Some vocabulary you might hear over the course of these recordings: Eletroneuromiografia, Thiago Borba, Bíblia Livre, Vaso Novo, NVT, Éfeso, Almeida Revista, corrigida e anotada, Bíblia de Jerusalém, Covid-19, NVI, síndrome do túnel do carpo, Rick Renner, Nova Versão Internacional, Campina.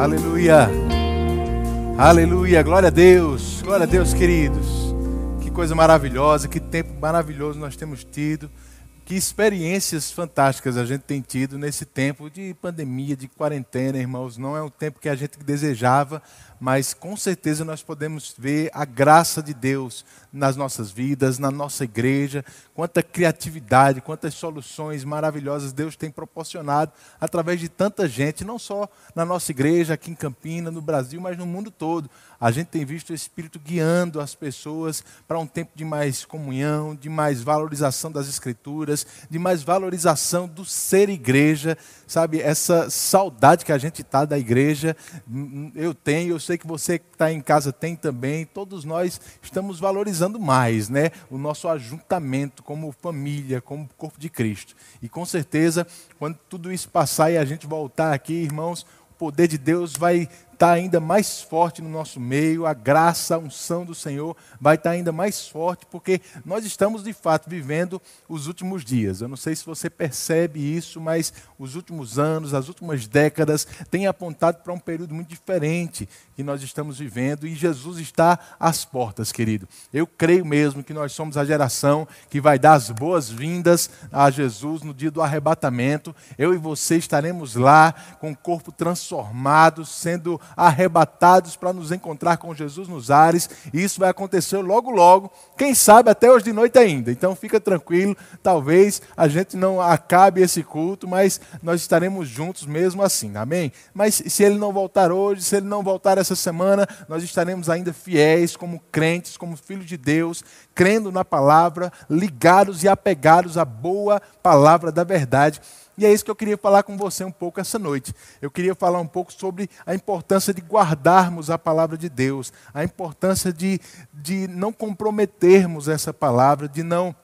Aleluia. Aleluia. Glória a Deus. Glória a Deus, queridos. Que coisa maravilhosa, que tempo maravilhoso nós temos tido. Que experiências fantásticas a gente tem tido nesse tempo de pandemia, de quarentena, irmãos. Não é um tempo que a gente desejava, mas com certeza nós podemos ver a graça de Deus nas nossas vidas, na nossa igreja. Quanta criatividade, quantas soluções maravilhosas Deus tem proporcionado através de tanta gente, não só na nossa igreja, aqui em Campina, no Brasil, mas no mundo todo. A gente tem visto o Espírito guiando as pessoas para um tempo de mais comunhão, de mais valorização das Escrituras, de mais valorização do ser igreja, sabe? Essa saudade que a gente está da igreja, eu tenho, eu sei que você que está em casa tem também, todos nós estamos valorizando mais, né? O nosso ajuntamento como família, como corpo de Cristo. E com certeza, quando tudo isso passar e a gente voltar aqui, irmãos, o poder de Deus vai está ainda mais forte no nosso meio, a graça, a unção do Senhor vai estar ainda mais forte, porque nós estamos de fato vivendo os últimos dias. Eu não sei se você percebe isso, mas os últimos anos, as últimas décadas têm apontado para um período muito diferente que nós estamos vivendo, e Jesus está às portas, querido. Eu creio mesmo que nós somos a geração que vai dar as boas-vindas a Jesus no dia do arrebatamento. Eu e você estaremos lá com o corpo transformado, sendo arrebatados para nos encontrar com Jesus nos ares, e isso vai acontecer logo logo, quem sabe até hoje de noite ainda. Então fica tranquilo, talvez a gente não acabe esse culto, mas nós estaremos juntos mesmo assim, amém? Mas se ele não voltar hoje, se ele não voltar essa semana, nós estaremos ainda fiéis como crentes, como filhos de Deus, crendo na palavra, ligados e apegados à boa palavra da verdade. E é isso que eu queria falar com você um pouco essa noite. Eu queria falar um pouco sobre a importância de guardarmos a palavra de Deus, a importância de não comprometermos essa palavra, de não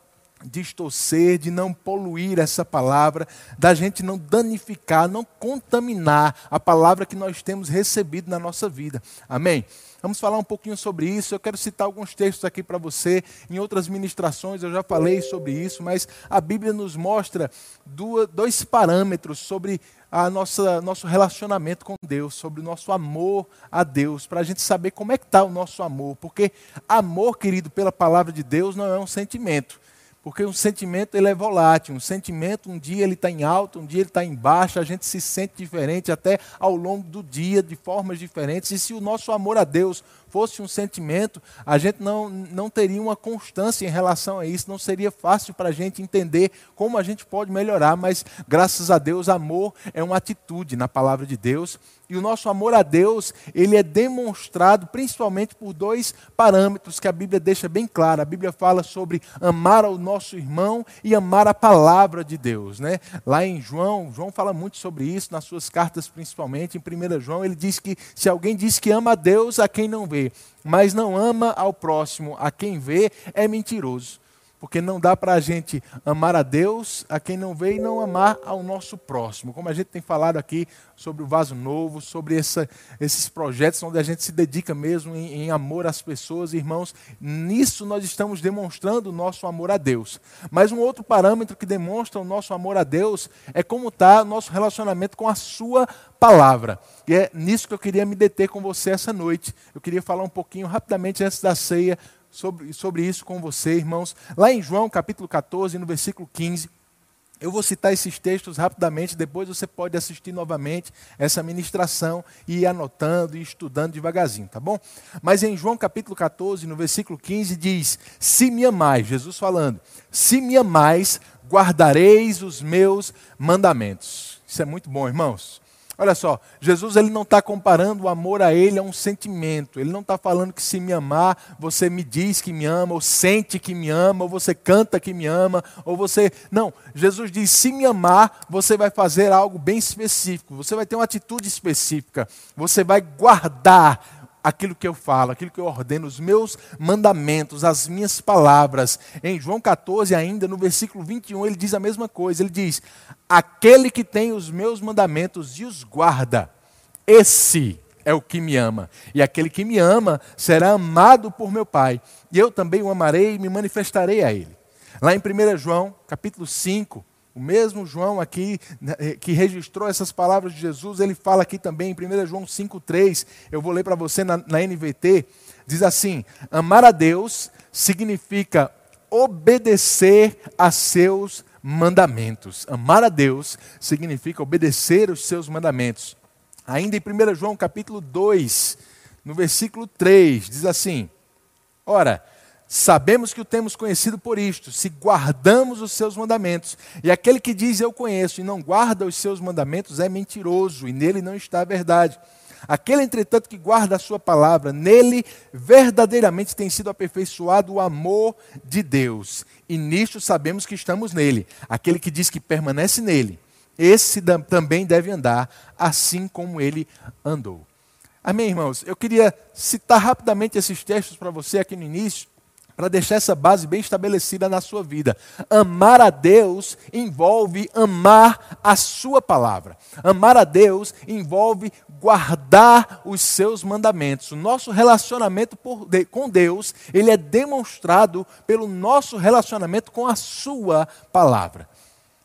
distorcer, de não poluir essa palavra, da gente não danificar, não contaminar a palavra que nós temos recebido na nossa vida. Amém? Vamos falar um pouquinho sobre isso. Eu quero citar alguns textos aqui para você. Em outras ministrações eu já falei sobre isso, mas a Bíblia nos mostra dois parâmetros sobre a nosso relacionamento com Deus, sobre o nosso amor a Deus, para a gente saber como é que está o nosso amor. Porque amor, querido, pela palavra de Deus não é um sentimento. Porque um sentimento ele é volátil, um sentimento um dia ele está em alta, um dia ele está em baixa, a gente se sente diferente até ao longo do dia, de formas diferentes. E se o nosso amor a Deus fosse um sentimento, a gente não teria uma constância em relação a isso, não seria fácil para a gente entender como a gente pode melhorar, mas graças a Deus, amor é uma atitude na palavra de Deus. E o nosso amor a Deus, ele é demonstrado principalmente por dois parâmetros que a Bíblia deixa bem claro. A Bíblia fala sobre amar ao nosso irmão e amar a palavra de Deus, né? Lá em João fala muito sobre isso, nas suas cartas principalmente. Em 1 João, ele diz que se alguém diz que ama a Deus, a quem não vê, mas não ama ao próximo, a quem vê, é mentiroso. Porque não dá para a gente amar a Deus, a quem não vê, e não amar ao nosso próximo. Como a gente tem falado aqui sobre o Vaso Novo, sobre esses projetos onde a gente se dedica mesmo em amor às pessoas, irmãos, nisso nós estamos demonstrando o nosso amor a Deus. Mas um outro parâmetro que demonstra o nosso amor a Deus é como está o nosso relacionamento com a sua palavra. E é nisso que eu queria me deter com você essa noite. Eu queria falar um pouquinho rapidamente antes da ceia, sobre isso com você, irmãos. Lá em João, capítulo 14, no versículo 15, eu vou citar esses textos rapidamente, depois você pode assistir novamente essa ministração e ir anotando e estudando devagarzinho, tá bom? Mas em João, capítulo 14, no versículo 15, diz: se me amais, Jesus falando, se me amais, guardareis os meus mandamentos. Isso é muito bom, irmãos. Olha só, Jesus ele não está comparando o amor a ele a um sentimento. Ele não está falando que se me amar, você me diz que me ama, ou sente que me ama, ou você canta que me ama, ou você... Não, Jesus diz, se me amar, você vai fazer algo bem específico. Você vai ter uma atitude específica. Você vai guardar aquilo que eu falo, aquilo que eu ordeno, os meus mandamentos, as minhas palavras. Em João 14, ainda, no versículo 21, ele diz a mesma coisa. Ele diz, aquele que tem os meus mandamentos e os guarda, esse é o que me ama. E aquele que me ama será amado por meu Pai. E eu também o amarei e me manifestarei a ele. Lá em 1 João, capítulo 5, O mesmo João aqui, que registrou essas palavras de Jesus, ele fala aqui também em 1 João 5,3, eu vou ler para você na NVT, diz assim: amar a Deus significa obedecer a seus mandamentos. Amar a Deus significa obedecer os seus mandamentos. Ainda em 1 João capítulo 2, no versículo 3, diz assim: ora, sabemos que o temos conhecido por isto, se guardamos os seus mandamentos. E aquele que diz eu conheço e não guarda os seus mandamentos é mentiroso, e nele não está a verdade. Aquele, entretanto, que guarda a sua palavra, nele verdadeiramente tem sido aperfeiçoado o amor de Deus. E nisto sabemos que estamos nele. Aquele que diz que permanece nele, esse também deve andar assim como ele andou. Amém, irmãos? Eu queria citar rapidamente esses textos para você aqui no início, para deixar essa base bem estabelecida na sua vida. Amar a Deus envolve amar a sua palavra. Amar a Deus envolve guardar os seus mandamentos. O nosso relacionamento com Deus, ele é demonstrado pelo nosso relacionamento com a sua palavra.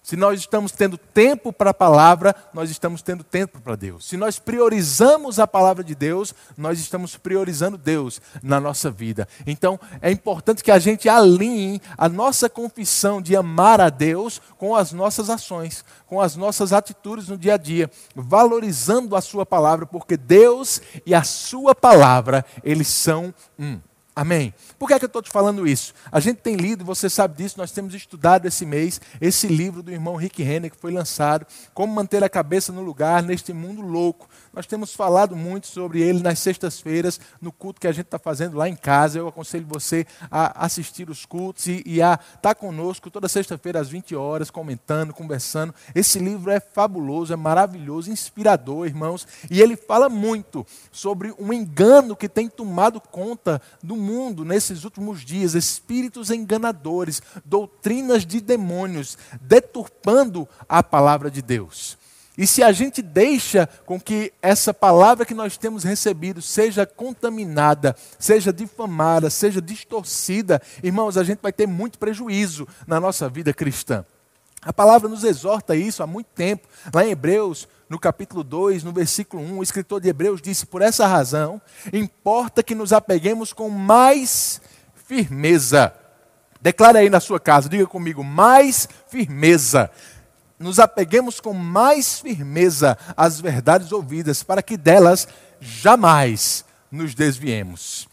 Se nós estamos tendo tempo para a palavra, nós estamos tendo tempo para Deus. Se nós priorizamos a palavra de Deus, nós estamos priorizando Deus na nossa vida. Então, é importante que a gente alinhe a nossa confissão de amar a Deus com as nossas ações, com as nossas atitudes no dia a dia, valorizando a sua palavra, porque Deus e a sua palavra, eles são um. Amém? Por que é que eu estou te falando isso? A gente tem lido, você sabe disso, nós temos estudado esse mês, esse livro do irmão Rick Renner, que foi lançado, Como Manter a Cabeça no Lugar Neste Mundo Louco. Nós temos falado muito sobre ele nas sextas-feiras, no culto que a gente está fazendo lá em casa. Eu aconselho você a assistir os cultos e a estar conosco toda sexta-feira às 20 horas, comentando, conversando. Esse livro é fabuloso, é maravilhoso, inspirador, irmãos. E ele fala muito sobre um engano que tem tomado conta do mundo nesses últimos dias, espíritos enganadores, doutrinas de demônios, deturpando a palavra de Deus. E se a gente deixa com que essa palavra que nós temos recebido seja contaminada, seja difamada, seja distorcida, irmãos, a gente vai ter muito prejuízo na nossa vida cristã. A palavra nos exorta isso há muito tempo. Lá em Hebreus, no capítulo 2, no versículo 1, o escritor de Hebreus disse: por essa razão, importa que nos apeguemos com mais firmeza. Declara aí na sua casa, diga comigo, mais firmeza. Nos apeguemos com mais firmeza às verdades ouvidas, para que delas jamais nos desviemos.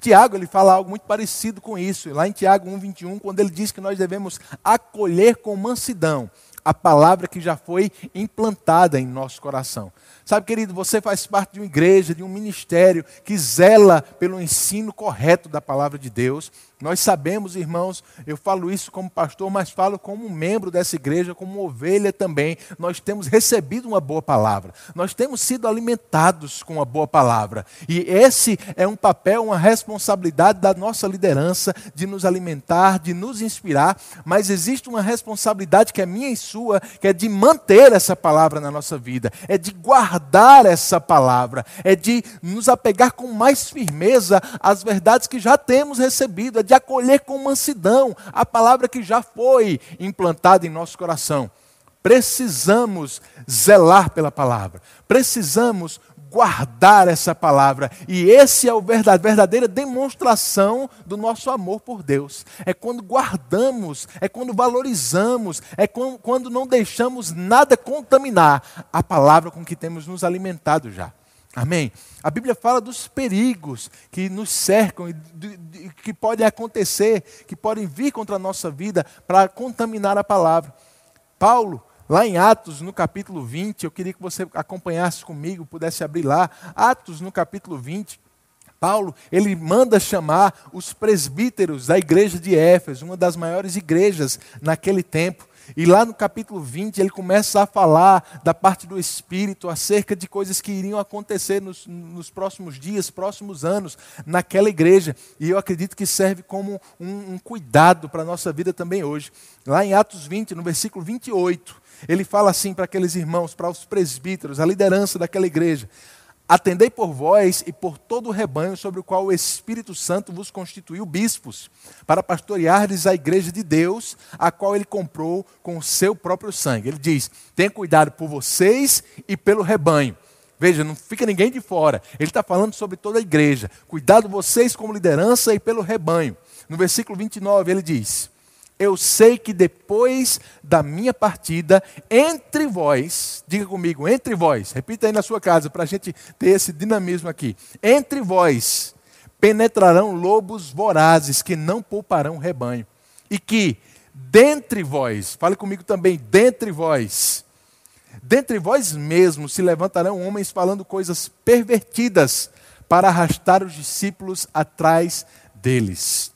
Tiago, ele fala algo muito parecido com isso, lá em Tiago 1,21, quando ele diz que nós devemos acolher com mansidão a palavra que já foi implantada em nosso coração. Sabe, querido, você faz parte de uma igreja, de um ministério que zela pelo ensino correto da palavra de Deus. Nós sabemos, irmãos, eu falo isso como pastor, mas falo como um membro dessa igreja, como ovelha também. Nós temos recebido uma boa palavra. Nós temos sido alimentados com uma boa palavra. E esse é um papel, uma responsabilidade da nossa liderança, de nos alimentar, de nos inspirar. Mas existe uma responsabilidade que é minha e sua, que é de manter essa palavra na nossa vida. É de guardar essa palavra. É de nos apegar com mais firmeza às verdades que já temos recebido. É de acolher com mansidão a palavra que já foi implantada em nosso coração. Precisamos zelar pela palavra. Precisamos guardar essa palavra. E esse é a verdadeira demonstração do nosso amor por Deus. É quando guardamos, é quando valorizamos, é quando não deixamos nada contaminar a palavra com que temos nos alimentado já. Amém? A Bíblia fala dos perigos que nos cercam e que podem acontecer, que podem vir contra a nossa vida para contaminar a palavra. Paulo, lá em Atos, no capítulo 20, eu queria que você acompanhasse comigo, pudesse abrir lá. Atos, no capítulo 20, Paulo, ele manda chamar os presbíteros da igreja de Éfeso, uma das maiores igrejas naquele tempo. E lá no capítulo 20 ele começa a falar da parte do Espírito, acerca de coisas que iriam acontecer nos próximos dias, próximos anos, naquela igreja. E eu acredito que serve como um cuidado para a nossa vida também hoje. Lá em Atos 20, no versículo 28, ele fala assim para aqueles irmãos, para os presbíteros, a liderança daquela igreja: Atendei por vós e por todo o rebanho sobre o qual o Espírito Santo vos constituiu bispos, para pastoreardes a igreja de Deus, a qual ele comprou com o seu próprio sangue. Ele diz, tenha cuidado por vocês e pelo rebanho. Veja, não fica ninguém de fora. Ele está falando sobre toda a igreja. Cuidado vocês como liderança e pelo rebanho. No versículo 29 ele diz, eu sei que depois da minha partida, entre vós, diga comigo, entre vós, repita aí na sua casa para a gente ter esse dinamismo aqui. Entre vós penetrarão lobos vorazes que não pouparão o rebanho. E que dentre vós, fale comigo também, dentre vós mesmos se levantarão homens falando coisas pervertidas para arrastar os discípulos atrás deles.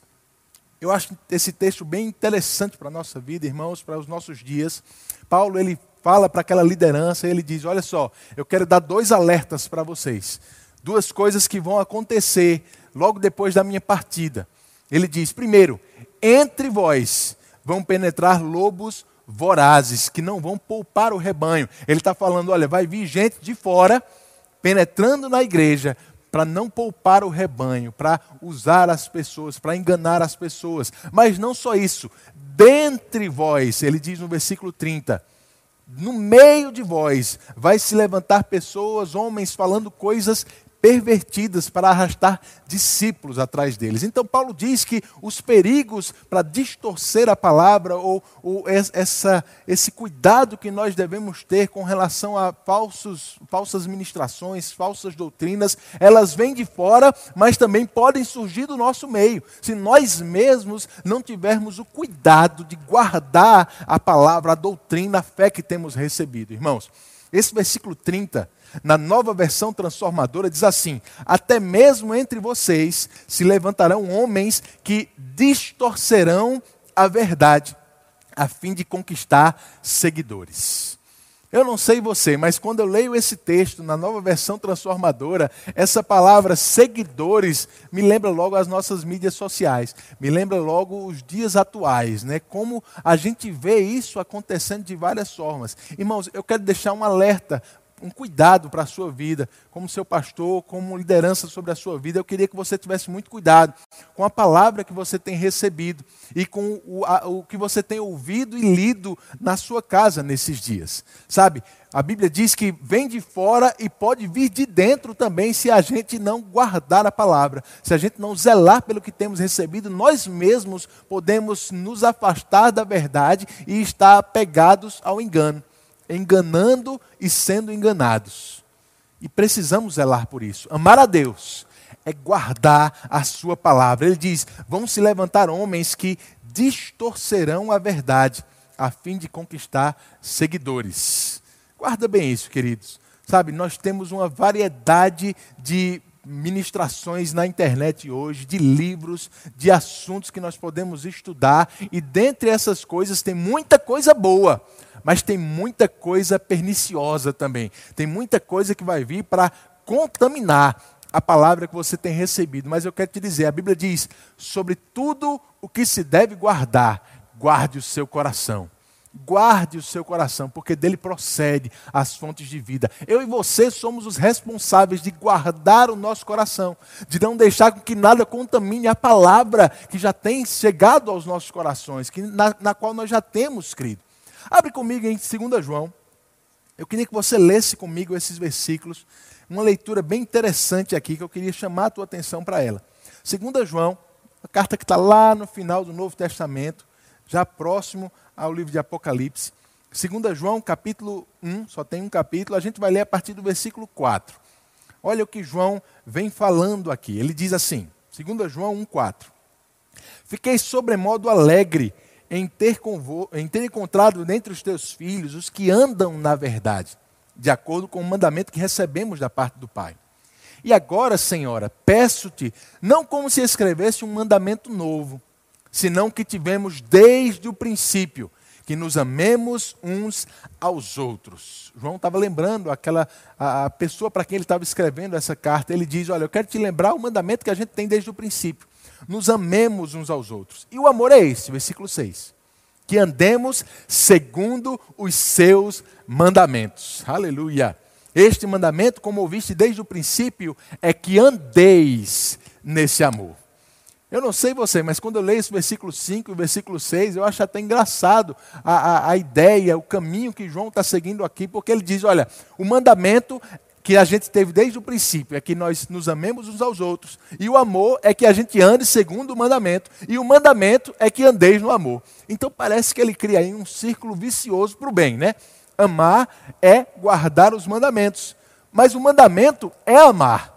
Eu acho esse texto bem interessante para a nossa vida, irmãos, para os nossos dias. Paulo, ele fala para aquela liderança, ele diz, olha só, eu quero dar dois alertas para vocês. Duas coisas que vão acontecer logo depois da minha partida. Ele diz, primeiro, entre vós vão penetrar lobos vorazes, que não vão poupar o rebanho. Ele está falando, olha, vai vir gente de fora, penetrando na igreja, para não poupar o rebanho, para usar as pessoas, para enganar as pessoas. Mas não só isso, dentre vós, ele diz no versículo 30, no meio de vós vai se levantar pessoas, homens falando coisas pervertidas para arrastar discípulos atrás deles. Então Paulo diz que os perigos para distorcer a palavra ou esse cuidado que nós devemos ter com relação a falsas ministrações, falsas doutrinas, elas vêm de fora, mas também podem surgir do nosso meio. Se nós mesmos não tivermos o cuidado de guardar a palavra, a doutrina, a fé que temos recebido. Irmãos, esse versículo 30, na Nova Versão Transformadora, diz assim, até mesmo entre vocês se levantarão homens que distorcerão a verdade, a fim de conquistar seguidores. Eu não sei você, mas quando eu leio esse texto na Nova Versão Transformadora, essa palavra seguidores me lembra logo as nossas mídias sociais, me lembra logo os dias atuais, né? Como a gente vê isso acontecendo de várias formas. Irmãos, eu quero deixar um alerta, um cuidado para a sua vida, como seu pastor, como liderança sobre a sua vida. Eu queria que você tivesse muito cuidado com a palavra que você tem recebido e com o que você tem ouvido e lido na sua casa nesses dias. Sabe, a Bíblia diz que vem de fora e pode vir de dentro também se a gente não guardar a palavra. Se a gente não zelar pelo que temos recebido, nós mesmos podemos nos afastar da verdade e estar apegados ao engano. Enganando e sendo enganados. E precisamos zelar por isso. Amar a Deus é guardar a sua palavra. Ele diz, vão se levantar homens que distorcerão a verdade, a fim de conquistar seguidores. Guarda bem isso, queridos. Sabe, nós temos uma variedade de ministrações na internet hoje, de livros, de assuntos que nós podemos estudar. E dentre essas coisas tem muita coisa boa. Mas tem muita coisa perniciosa também. Tem muita coisa que vai vir para contaminar a palavra que você tem recebido. Mas eu quero te dizer, a Bíblia diz, sobre tudo o que se deve guardar, guarde o seu coração. Guarde o seu coração, porque dele procede as fontes de vida. Eu e você somos os responsáveis de guardar o nosso coração, de não deixar que nada contamine a palavra que já tem chegado aos nossos corações, que na qual nós já temos crido. Abre comigo em 2 João. Eu queria que você lesse comigo esses versículos. Uma leitura bem interessante aqui, que eu queria chamar a tua atenção para ela. 2 João, a carta que está lá no final do Novo Testamento, já próximo ao livro de Apocalipse. 2 João, capítulo 1, só tem um capítulo. A gente vai ler a partir do versículo 4. Olha o que João vem falando aqui. Ele diz assim, 2 João 1:4. Fiquei sobremodo alegre em ter encontrado dentre os teus filhos os que andam na verdade, de acordo com o mandamento que recebemos da parte do Pai. E agora, Senhora, peço-te, não como se escrevesse um mandamento novo, senão que tivemos desde o princípio, que nos amemos uns aos outros. João estava lembrando a pessoa para quem ele estava escrevendo essa carta. Ele diz, olha, eu quero te lembrar o mandamento que a gente tem desde o princípio. Nos amemos uns aos outros. E o amor é esse, versículo 6. Que andemos segundo os seus mandamentos. Aleluia. Este mandamento, como ouviste desde o princípio, é que andeis nesse amor. Eu não sei você, mas quando eu leio esse versículo 5 e o versículo 6, eu acho até engraçado a ideia, o caminho que João está seguindo aqui, porque ele diz, olha, o mandamento que a gente teve desde o princípio é que nós nos amemos uns aos outros, e o amor é que a gente ande segundo o mandamento, e o mandamento é que andeis no amor. Então parece que ele cria aí um círculo vicioso para o bem, né? Amar é guardar os mandamentos, mas o mandamento é amar.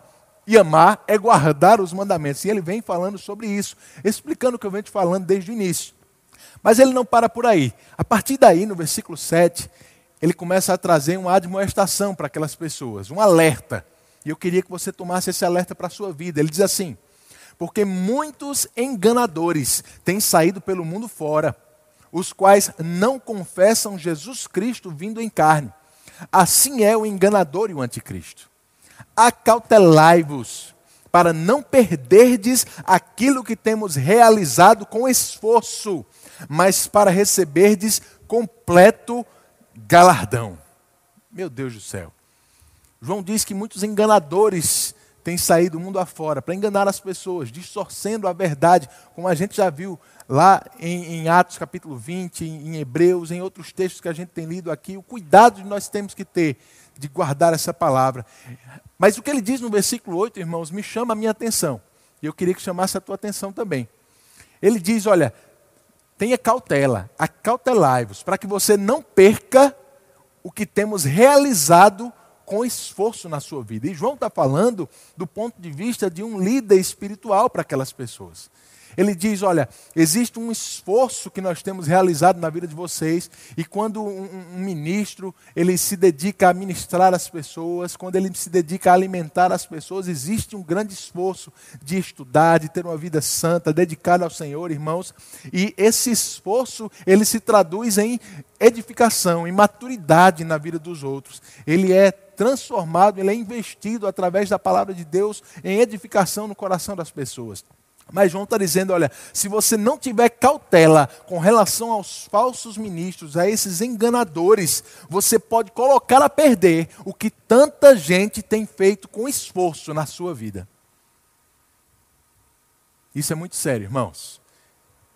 E amar é guardar os mandamentos. E ele vem falando sobre isso, explicando o que eu venho te falando desde o início. Mas ele não para por aí. A partir daí, no versículo 7, ele começa a trazer uma admoestação para aquelas pessoas, um alerta. E eu queria que você tomasse esse alerta para a sua vida. Ele diz assim, porque muitos enganadores têm saído pelo mundo fora, os quais não confessam Jesus Cristo vindo em carne. Assim é o enganador e o anticristo. Acautelai-vos, para não perderdes aquilo que temos realizado com esforço, mas para receberdes completo galardão. Meu Deus do céu. João diz que muitos enganadores têm saído do mundo afora para enganar as pessoas, distorcendo a verdade, como a gente já viu lá em Atos capítulo 20, em Hebreus, em outros textos que a gente tem lido aqui, o cuidado que nós temos que ter de guardar essa palavra. Mas o que ele diz no versículo 8, irmãos, me chama a minha atenção. E eu queria que chamasse a tua atenção também. Ele diz, olha, tenha cautela, acautelai-vos, para que você não perca o que temos realizado com esforço na sua vida. E João está falando do ponto de vista de um líder espiritual para aquelas pessoas. Ele diz, olha, existe um esforço que nós temos realizado na vida de vocês, e quando um ministro, ele se dedica a ministrar as pessoas, quando ele se dedica a alimentar as pessoas, existe um grande esforço de estudar, de ter uma vida santa, dedicada ao Senhor, irmãos, e esse esforço, ele se traduz em edificação, em maturidade na vida dos outros. Ele é transformado, ele é investido através da palavra de Deus em edificação no coração das pessoas. Mas João está dizendo, olha, se você não tiver cautela com relação aos falsos ministros, a esses enganadores, você pode colocar a perder o que tanta gente tem feito com esforço na sua vida. Isso é muito sério, irmãos.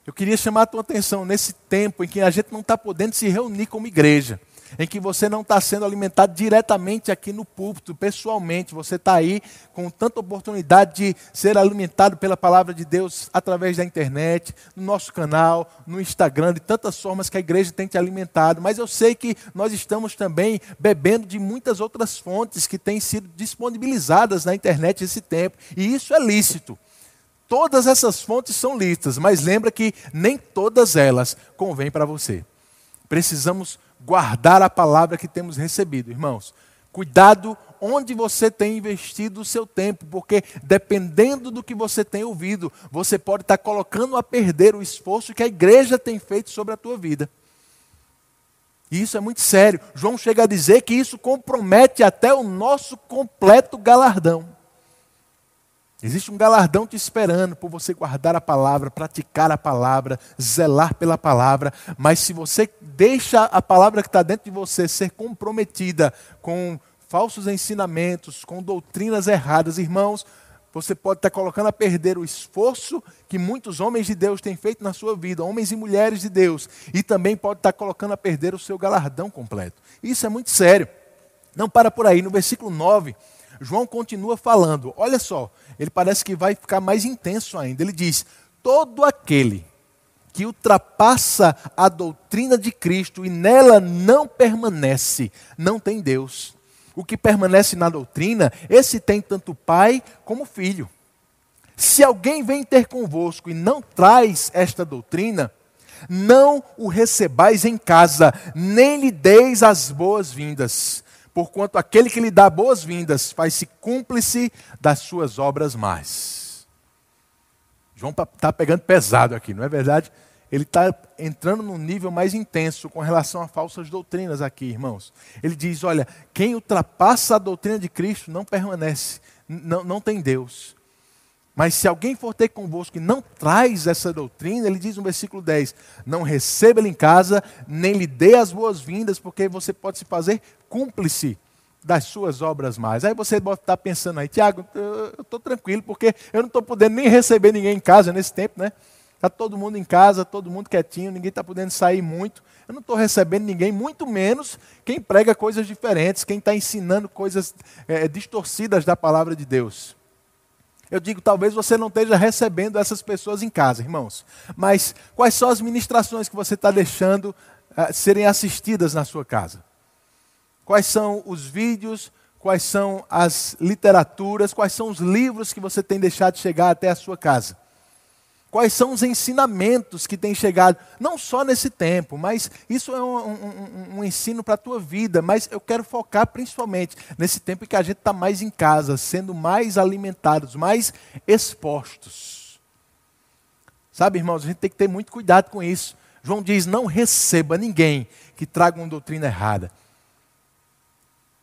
Eu queria chamar a tua atenção nesse tempo em que a gente não está podendo se reunir como igreja, em que você não está sendo alimentado diretamente aqui no púlpito, pessoalmente. Você está aí com tanta oportunidade de ser alimentado pela palavra de Deus através da internet, no nosso canal, no Instagram, de tantas formas que a igreja tem te alimentado. Mas eu sei que nós estamos também bebendo de muitas outras fontes que têm sido disponibilizadas na internet esse tempo. E isso é lícito. Todas essas fontes são lícitas, mas lembra que nem todas elas convêm para você. Precisamos guardar a palavra que temos recebido, irmãos. Cuidado onde você tem investido o seu tempo, porque dependendo do que você tem ouvido, você pode estar colocando a perder o esforço que a igreja tem feito sobre a tua vida. E isso é muito sério. João chega a dizer que isso compromete até o nosso completo galardão. Existe um galardão te esperando por você guardar a palavra, praticar a palavra, zelar pela palavra. Mas se você deixa a palavra que está dentro de você ser comprometida com falsos ensinamentos, com doutrinas erradas, irmãos, você pode estar colocando a perder o esforço que muitos homens de Deus têm feito na sua vida, homens e mulheres de Deus, e também pode estar colocando a perder o seu galardão completo. Isso é muito sério. Não para por aí. No versículo 9, João continua falando, olha só, ele parece que vai ficar mais intenso ainda. Ele diz, todo aquele que ultrapassa a doutrina de Cristo e nela não permanece, não tem Deus. O que permanece na doutrina, esse tem tanto pai como filho. Se alguém vem ter convosco e não traz esta doutrina, não o recebais em casa, nem lhe deis as boas-vindas. Porquanto aquele que lhe dá boas-vindas faz-se cúmplice das suas obras más. João está pegando pesado aqui, não é verdade? Ele está entrando num nível mais intenso com relação a falsas doutrinas aqui, irmãos. Ele diz, olha, quem ultrapassa a doutrina de Cristo não permanece, não tem Deus. Mas se alguém for ter convosco e não traz essa doutrina, ele diz no versículo 10, não receba ele em casa, nem lhe dê as boas-vindas, porque você pode se fazer cúmplice das suas obras mais. Aí você está pensando aí, Thiago, eu estou tranquilo, porque eu não estou podendo nem receber ninguém em casa nesse tempo, né? Está todo mundo em casa, todo mundo quietinho, ninguém está podendo sair muito. Eu não estou recebendo ninguém, muito menos quem prega coisas diferentes, quem está ensinando coisas distorcidas da palavra de Deus. Eu digo, talvez você não esteja recebendo essas pessoas em casa, irmãos. Mas quais são as ministrações que você está deixando serem assistidas na sua casa? Quais são os vídeos, quais são as literaturas, quais são os livros que você tem deixado chegar até a sua casa? Quais são os ensinamentos que têm chegado, não só nesse tempo, mas isso é um ensino para a tua vida, mas eu quero focar principalmente nesse tempo em que a gente está mais em casa, sendo mais alimentados, mais expostos. Sabe, irmãos, a gente tem que ter muito cuidado com isso. João diz, não receba ninguém que traga uma doutrina errada.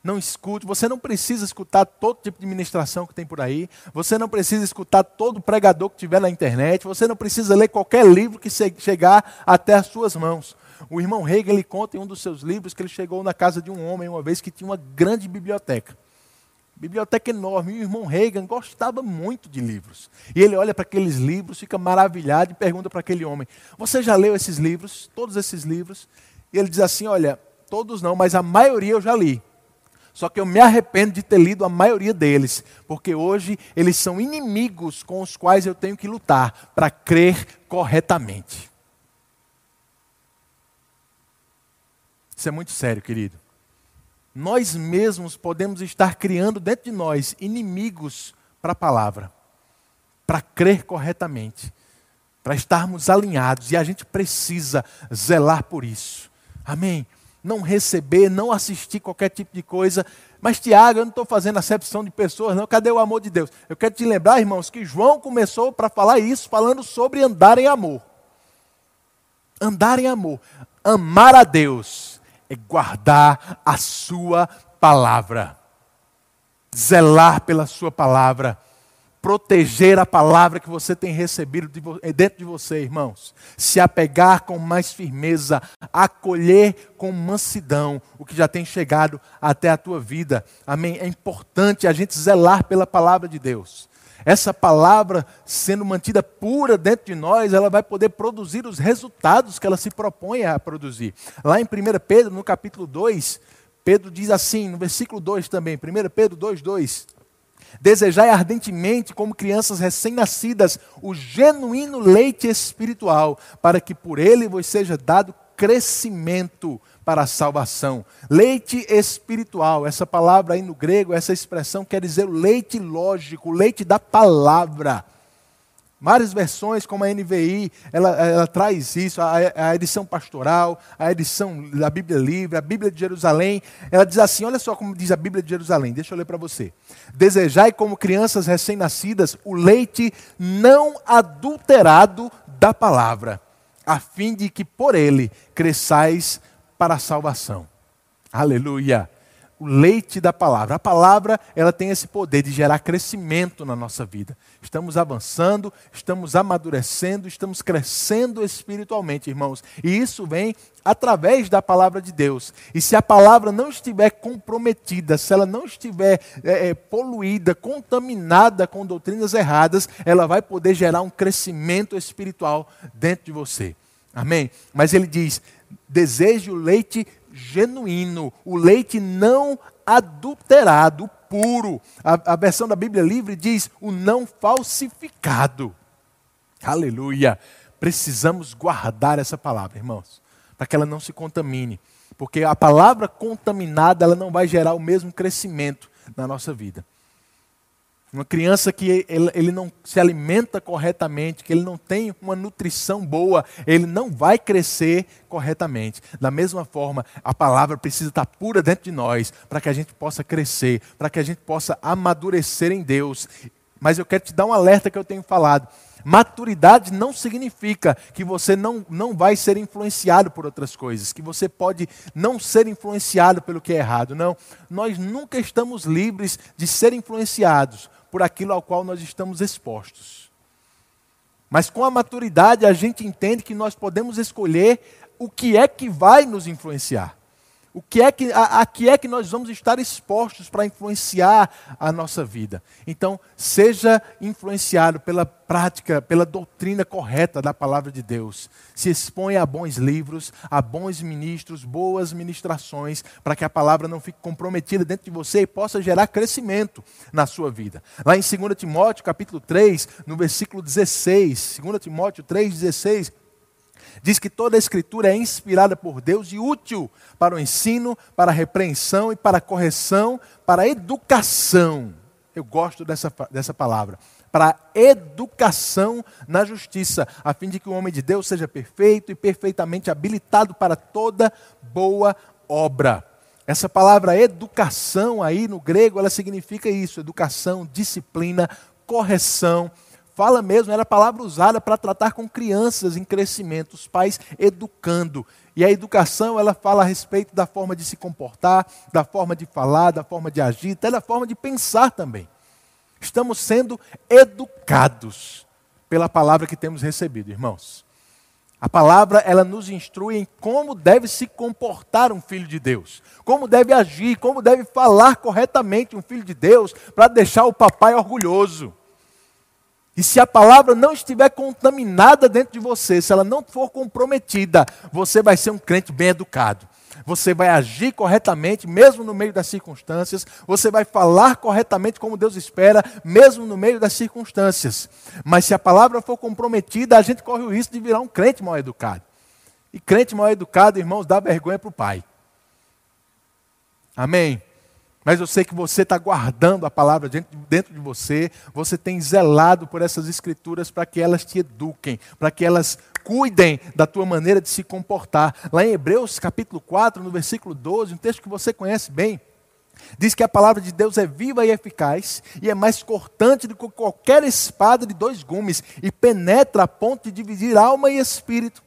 Não escute, você não precisa escutar todo tipo de ministração que tem por aí, você não precisa escutar todo pregador que tiver na internet, você não precisa ler qualquer livro que chegar até as suas mãos. O irmão Hegel, ele conta em um dos seus livros que ele chegou na casa de um homem uma vez que tinha uma grande biblioteca. Biblioteca enorme, e o irmão Hegel gostava muito de livros. E ele olha para aqueles livros, fica maravilhado e pergunta para aquele homem, você já leu esses livros, todos esses livros? E ele diz assim, olha, todos não, mas a maioria eu já li. Só que eu me arrependo de ter lido a maioria deles, porque hoje eles são inimigos com os quais eu tenho que lutar para crer corretamente. Isso é muito sério, querido. Nós mesmos podemos estar criando dentro de nós inimigos para a palavra, para crer corretamente, para estarmos alinhados, e a gente precisa zelar por isso. Amém? Não receber, não assistir qualquer tipo de coisa. Mas Tiago, eu não estou fazendo acepção de pessoas, não. Cadê o amor de Deus? Eu quero te lembrar, irmãos, que João começou para falar isso, falando sobre andar em amor. Andar em amor. Amar a Deus é guardar a sua palavra. Zelar pela sua palavra. Proteger a palavra que você tem recebido dentro de você, irmãos. Se apegar com mais firmeza, acolher com mansidão o que já tem chegado até a tua vida. Amém? É importante a gente zelar pela palavra de Deus. Essa palavra, sendo mantida pura dentro de nós, ela vai poder produzir os resultados que ela se propõe a produzir. Lá em 1 Pedro, no capítulo 2, Pedro diz assim, no versículo 2 também, 1 Pedro 2:2. Desejai ardentemente, como crianças recém-nascidas, o genuíno leite espiritual, para que por ele vos seja dado crescimento para a salvação. Leite espiritual, essa palavra aí no grego, essa expressão quer dizer o leite lógico, o leite da palavra. Várias versões, como a NVI, ela traz isso, a edição pastoral, a edição da Bíblia Livre, a Bíblia de Jerusalém. Ela diz assim, olha só como diz a Bíblia de Jerusalém, deixa eu ler para você. Desejai como crianças recém-nascidas o leite não adulterado da palavra, a fim de que por ele cresçais para a salvação. Aleluia! O leite da palavra. A palavra, ela tem esse poder de gerar crescimento na nossa vida. Estamos avançando, estamos amadurecendo, estamos crescendo espiritualmente, irmãos. E isso vem através da palavra de Deus. E se a palavra não estiver comprometida, se ela não estiver poluída, contaminada com doutrinas erradas, ela vai poder gerar um crescimento espiritual dentro de você. Amém? Mas ele diz, deseje o leite genuíno, o leite não adulterado, puro. A versão da Bíblia Livre diz o não falsificado. Aleluia! Precisamos guardar essa palavra, irmãos, para que ela não se contamine, porque a palavra contaminada, ela não vai gerar o mesmo crescimento na nossa vida. Uma criança que ele não se alimenta corretamente, que ele não tem uma nutrição boa, ele não vai crescer corretamente. Da mesma forma, a palavra precisa estar pura dentro de nós, para que a gente possa crescer, para que a gente possa amadurecer em Deus. Mas eu quero te dar um alerta que eu tenho falado. Maturidade não significa que você não vai ser influenciado por outras coisas, que você pode não ser influenciado pelo que é errado, não. Nós nunca estamos livres de ser influenciados por aquilo ao qual nós estamos expostos. Mas com a maturidade a gente entende que nós podemos escolher o que é que vai nos influenciar. O que é que, a que é que nós vamos estar expostos para influenciar a nossa vida? Então, seja influenciado pela prática, pela doutrina correta da palavra de Deus. Se exponha a bons livros, a bons ministros, boas ministrações, para que a palavra não fique comprometida dentro de você e possa gerar crescimento na sua vida. Lá em 2 Timóteo, capítulo 3, no versículo 16, 2 Timóteo 3, 16, diz que toda a Escritura é inspirada por Deus e útil para o ensino, para a repreensão e para a correção, para a educação. Eu gosto dessa palavra. Para a educação na justiça, a fim de que o homem de Deus seja perfeito e perfeitamente habilitado para toda boa obra. Essa palavra educação aí no grego, ela significa isso, educação, disciplina, correção. Fala mesmo, era a palavra usada para tratar com crianças em crescimento, os pais educando. E a educação, ela fala a respeito da forma de se comportar, da forma de falar, da forma de agir, até da forma de pensar também. Estamos sendo educados pela palavra que temos recebido, irmãos. A palavra, ela nos instrui em como deve se comportar um filho de Deus, como deve agir, como deve falar corretamente um filho de Deus para deixar o papai orgulhoso. E se a palavra não estiver contaminada dentro de você, se ela não for comprometida, você vai ser um crente bem educado. Você vai agir corretamente, mesmo no meio das circunstâncias. Você vai falar corretamente como Deus espera, mesmo no meio das circunstâncias. Mas se a palavra for comprometida, a gente corre o risco de virar um crente mal educado. E crente mal educado, irmãos, dá vergonha para o pai. Amém? Mas eu sei que você está guardando a palavra dentro de você, você tem zelado por essas escrituras para que elas te eduquem, para que elas cuidem da tua maneira de se comportar. Lá em Hebreus capítulo 4, no versículo 12, um texto que você conhece bem, diz que a palavra de Deus é viva e eficaz, e é mais cortante do que qualquer espada de dois gumes, e penetra a ponto de dividir alma e espírito,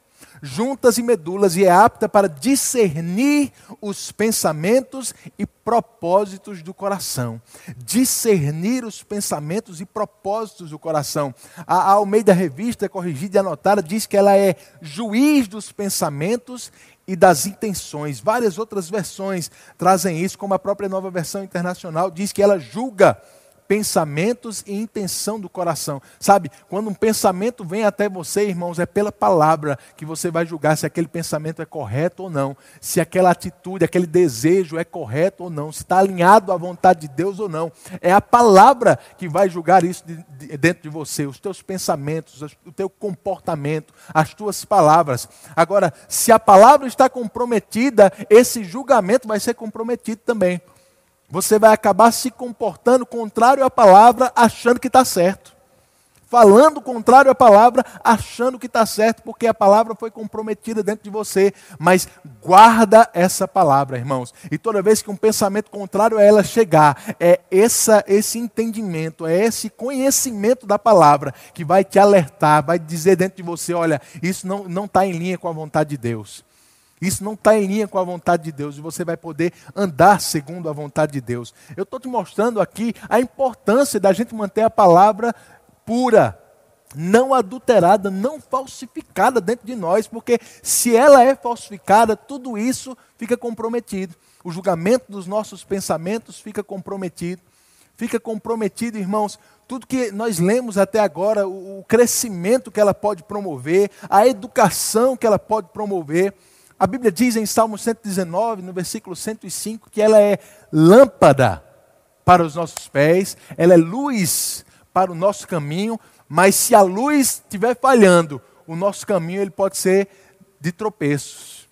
juntas e medulas, e é apta para discernir os pensamentos e propósitos do coração. Discernir os pensamentos e propósitos do coração. A Almeida Revista, corrigida e anotada, diz que ela é juiz dos pensamentos e das intenções. Várias outras versões trazem isso, como a própria Nova Versão Internacional diz que ela julga pensamentos e intenção do coração. Sabe, quando um pensamento vem até você, irmãos, é pela palavra que você vai julgar se aquele pensamento é correto ou não, se aquela atitude, aquele desejo é correto ou não, se está alinhado à vontade de Deus ou não. É a palavra que vai julgar isso dentro de você, os teus pensamentos, o teu comportamento, as tuas palavras. Agora, se a palavra está comprometida, esse julgamento vai ser comprometido também. Você vai acabar se comportando contrário à palavra, achando que está certo. Falando contrário à palavra, achando que está certo, porque a palavra foi comprometida dentro de você. Mas guarda essa palavra, irmãos. E toda vez que um pensamento contrário a ela chegar, é esse entendimento, é esse conhecimento da palavra que vai te alertar, vai dizer dentro de você, olha, isso não está em linha com a vontade de Deus. Isso não está em linha com a vontade de Deus e você vai poder andar segundo a vontade de Deus. Eu estou te mostrando aqui a importância da gente manter a palavra pura, não adulterada, não falsificada dentro de nós, porque se ela é falsificada, tudo isso fica comprometido. O julgamento dos nossos pensamentos fica comprometido. Fica comprometido, irmãos, tudo que nós lemos até agora, o crescimento que ela pode promover, a educação que ela pode promover. A Bíblia diz em Salmo 119, no versículo 105, que ela é lâmpada para os nossos pés, ela é luz para o nosso caminho, mas se a luz estiver falhando, o nosso caminho ele pode ser de tropeços,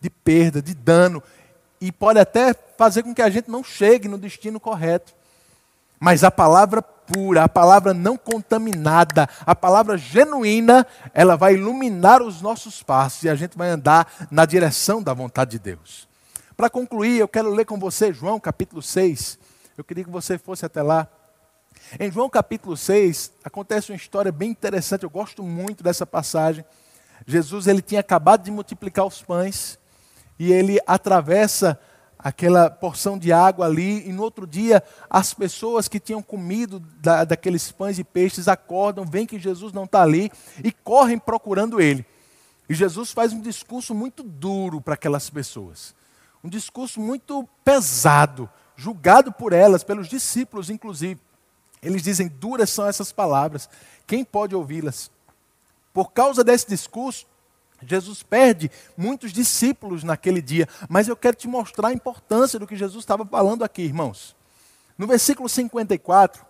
de perda, de dano, e pode até fazer com que a gente não chegue no destino correto. Mas a palavra pura, a palavra não contaminada, a palavra genuína, ela vai iluminar os nossos passos e a gente vai andar na direção da vontade de Deus. Para concluir, eu quero ler com você João capítulo 6. Eu queria que você fosse até lá. Em João capítulo 6, acontece uma história bem interessante, eu gosto muito dessa passagem. Jesus, ele tinha acabado de multiplicar os pães e ele atravessa aquela porção de água ali, e no outro dia as pessoas que tinham comido daqueles pães e peixes acordam, veem que Jesus não está ali e correm procurando ele. E Jesus faz um discurso muito duro para aquelas pessoas. um discurso muito pesado, julgado por elas, pelos discípulos, inclusive. Eles dizem, duras são essas palavras, quem pode ouvi-las? Por causa desse discurso, Jesus perde muitos discípulos naquele dia. Mas eu quero te mostrar a importância do que Jesus estava falando aqui, irmãos. No versículo 54,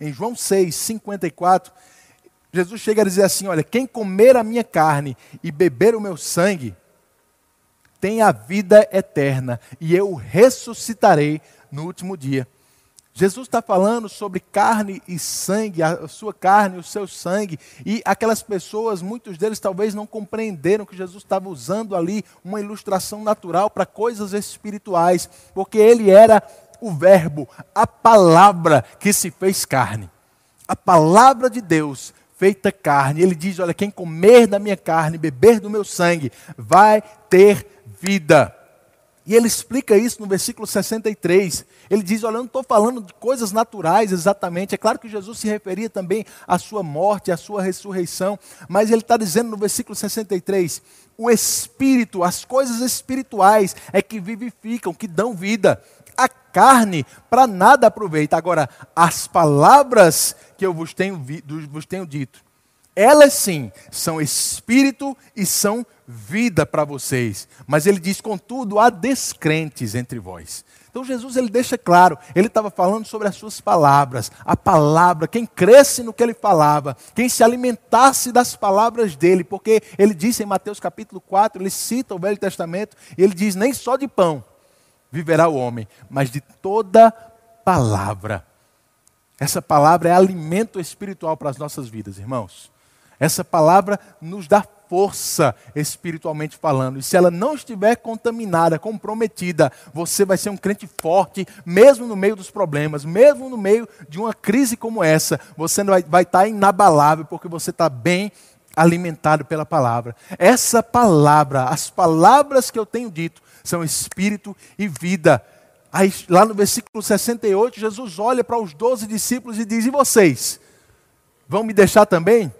em João 6, 54, Jesus chega a dizer assim, olha, quem comer a minha carne e beber o meu sangue, tem a vida eterna, e eu ressuscitarei no último dia. Jesus está falando sobre carne e sangue, a sua carne, o seu sangue, e aquelas pessoas, muitos deles talvez não compreenderam que Jesus estava usando ali uma ilustração natural para coisas espirituais, porque ele era o verbo, a palavra que se fez carne. A palavra de Deus feita carne. Ele diz, olha, quem comer da minha carne, beber do meu sangue, vai ter vida. E ele explica isso no versículo 63. Ele diz, olha, eu não estou falando de coisas naturais exatamente. É claro que Jesus se referia também à sua morte, à sua ressurreição. Mas ele está dizendo no versículo 63, o espírito, as coisas espirituais é que vivificam, que dão vida. A carne para nada aproveita. Agora, as palavras que eu vos tenho dito, elas sim são espírito e são vida para vocês. Mas ele diz, contudo, há descrentes entre vós. Então Jesus ele deixa claro, ele estava falando sobre as suas palavras, a palavra, quem cresce no que ele falava, quem se alimentasse das palavras dele, porque ele disse em Mateus capítulo 4, ele cita o Velho Testamento, ele diz, nem só de pão viverá o homem, mas de toda palavra. Essa palavra é alimento espiritual para as nossas vidas, irmãos. Essa palavra nos dá força espiritualmente falando. E se ela não estiver contaminada, comprometida, você vai ser um crente forte, mesmo no meio dos problemas, mesmo no meio de uma crise como essa. Você vai estar inabalável, porque você está bem alimentado pela palavra. Essa palavra, as palavras que eu tenho dito, são espírito e vida. Aí, lá no versículo 68, Jesus olha para os 12 discípulos e diz, e vocês, vão me deixar também?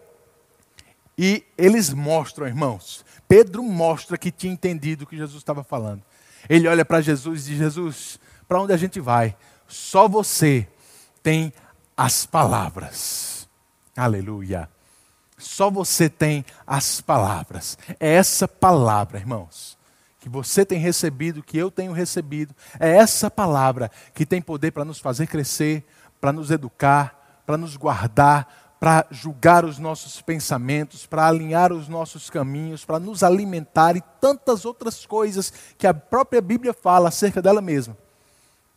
E eles mostram, irmãos, Pedro mostra que tinha entendido o que Jesus estava falando. Ele olha para Jesus e diz, Jesus, para onde a gente vai? Só você tem as palavras. Aleluia. Só você tem as palavras. É essa palavra, irmãos, que você tem recebido, que eu tenho recebido. É essa palavra que tem poder para nos fazer crescer, para nos educar, para nos guardar, para julgar os nossos pensamentos, para alinhar os nossos caminhos, para nos alimentar e tantas outras coisas que a própria Bíblia fala acerca dela mesma,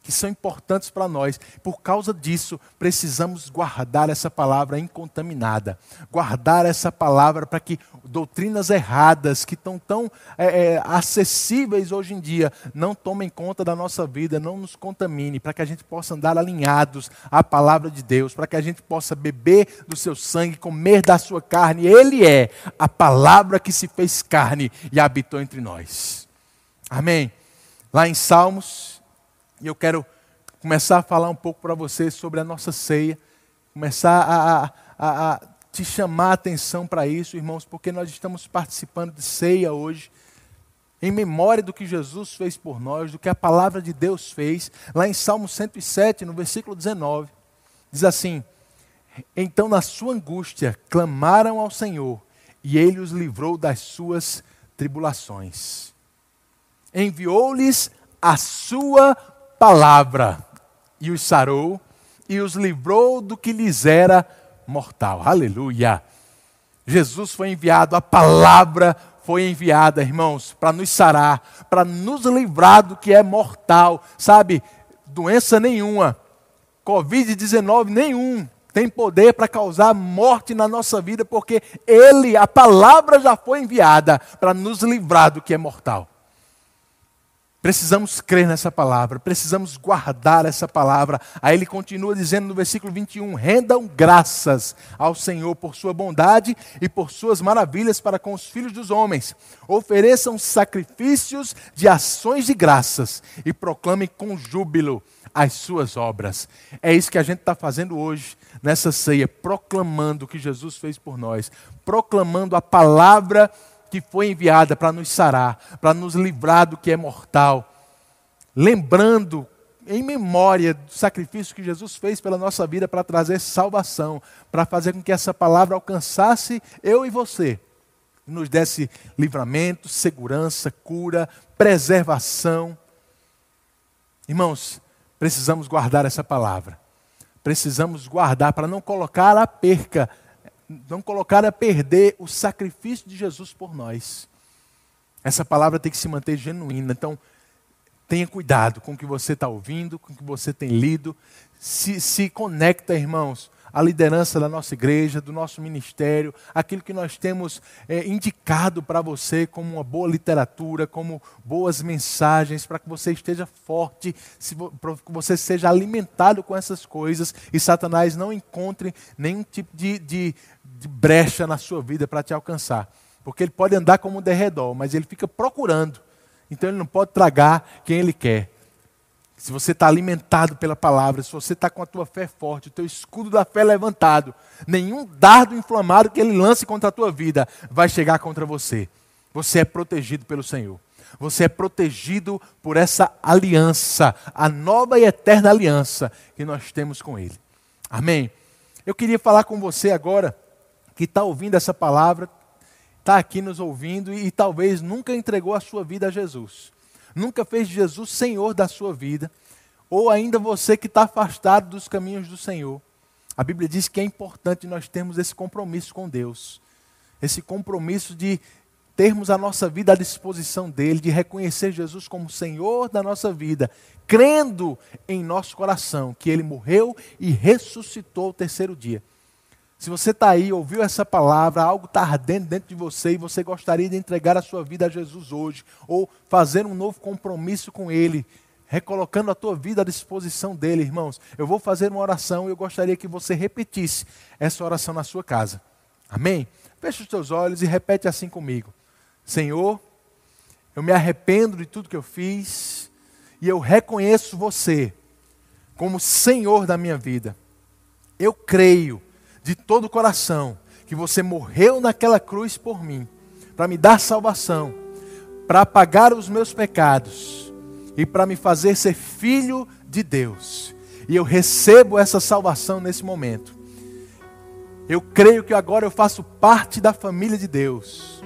que são importantes para nós. Por causa disso, precisamos guardar essa palavra incontaminada, guardar essa palavra para que doutrinas erradas, que estão tão acessíveis hoje em dia, não tomem conta da nossa vida, não nos contamine, para que a gente possa andar alinhados à palavra de Deus, para que a gente possa beber do seu sangue, comer da sua carne. Ele é a palavra que se fez carne e habitou entre nós. Amém? Lá em Salmos, e eu quero começar a falar um pouco para você sobre a nossa ceia, começar a te chamar a atenção para isso, irmãos, porque nós estamos participando de ceia hoje, em memória do que Jesus fez por nós, do que a palavra de Deus fez. Lá em Salmo 107, no versículo 19, diz assim, então na sua angústia clamaram ao Senhor, e ele os livrou das suas tribulações. Enviou-lhes a sua palavra, e os sarou, e os livrou do que lhes era mortal. Aleluia! Jesus foi enviado, a palavra foi enviada, irmãos, para nos sarar, para nos livrar do que é mortal, sabe? Doença nenhuma, Covid-19 nenhum tem poder para causar morte na nossa vida, porque ele, a palavra já foi enviada para nos livrar do que é mortal. Precisamos crer nessa palavra, precisamos guardar essa palavra. Aí ele continua dizendo no versículo 21, rendam graças ao Senhor por sua bondade e por suas maravilhas para com os filhos dos homens. Ofereçam sacrifícios de ações de graças e proclamem com júbilo as suas obras. É isso que a gente está fazendo hoje nessa ceia, proclamando o que Jesus fez por nós, proclamando a palavra que foi enviada para nos sarar, para nos livrar do que é mortal, lembrando em memória do sacrifício que Jesus fez pela nossa vida para trazer salvação, para fazer com que essa palavra alcançasse eu e você. Nos desse livramento, segurança, cura, preservação. Irmãos, precisamos guardar essa palavra. Precisamos guardar para não colocar a perca, não colocar a perder o sacrifício de Jesus por nós. Essa palavra tem que se manter genuína. Então, tenha cuidado com o que você está ouvindo, com o que você tem lido. Se conecta, irmãos, à liderança da nossa igreja, do nosso ministério, aquilo que nós temos indicado para você como uma boa literatura, como boas mensagens, para que você esteja forte, para que você seja alimentado com essas coisas e Satanás não encontre nenhum tipo de brecha na sua vida para te alcançar. Porque ele pode andar como um derredor, mas ele fica procurando. Então ele não pode tragar quem ele quer. Se você está alimentado pela palavra, se você está com a tua fé forte, o teu escudo da fé levantado, nenhum dardo inflamado que ele lance contra a tua vida vai chegar contra você. Você é protegido pelo Senhor. Você é protegido por essa aliança, a nova e eterna aliança que nós temos com ele. Amém? Eu queria falar com você agora, que está ouvindo essa palavra, está aqui nos ouvindo e talvez nunca entregou a sua vida a Jesus. Nunca fez Jesus Senhor da sua vida. Ou ainda você que está afastado dos caminhos do Senhor. A Bíblia diz que é importante nós termos esse compromisso com Deus. Esse compromisso de termos a nossa vida à disposição dEle, de reconhecer Jesus como Senhor da nossa vida, crendo em nosso coração que Ele morreu e ressuscitou ao terceiro dia. Se você está aí, ouviu essa palavra, algo está ardendo dentro de você e você gostaria de entregar a sua vida a Jesus hoje, ou fazer um novo compromisso com Ele, recolocando a tua vida à disposição dEle, irmãos, eu vou fazer uma oração e eu gostaria que você repetisse essa oração na sua casa. Amém? Feche os teus olhos e repete assim comigo. Senhor, eu me arrependo de tudo que eu fiz e eu reconheço você como Senhor da minha vida. Eu creio de todo o coração que você morreu naquela cruz por mim, para me dar salvação, para apagar os meus pecados e para me fazer ser filho de Deus. E eu recebo essa salvação nesse momento. Eu creio que agora eu faço parte da família de Deus.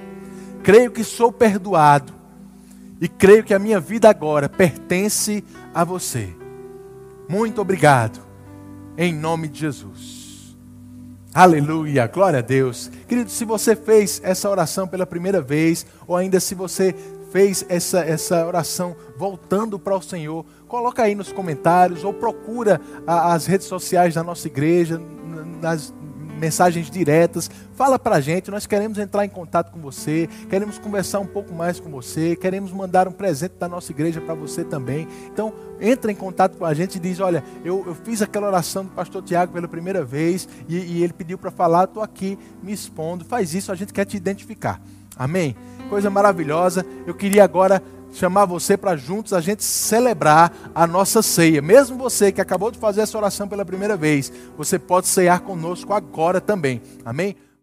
Creio que sou perdoado e creio que a minha vida agora pertence a você. Muito obrigado. Em nome de Jesus. Aleluia, glória a Deus. Querido, se você fez essa oração pela primeira vez, ou ainda se você fez essa oração voltando para o Senhor, coloca aí nos comentários, ou procura as redes sociais da nossa igreja, nas mensagens diretas, fala para a gente, nós queremos entrar em contato com você, queremos conversar um pouco mais com você, queremos mandar um presente da nossa igreja para você também. Então, entra em contato com a gente e diz, olha, eu fiz aquela oração do pastor Thiago pela primeira vez e ele pediu para falar, estou aqui me expondo, faz isso, a gente quer te identificar. Amém? Coisa maravilhosa. Eu queria agora chamar você para juntos a gente celebrar a nossa ceia. Mesmo você que acabou de fazer essa oração pela primeira vez, você pode ceiar conosco agora também. Amém?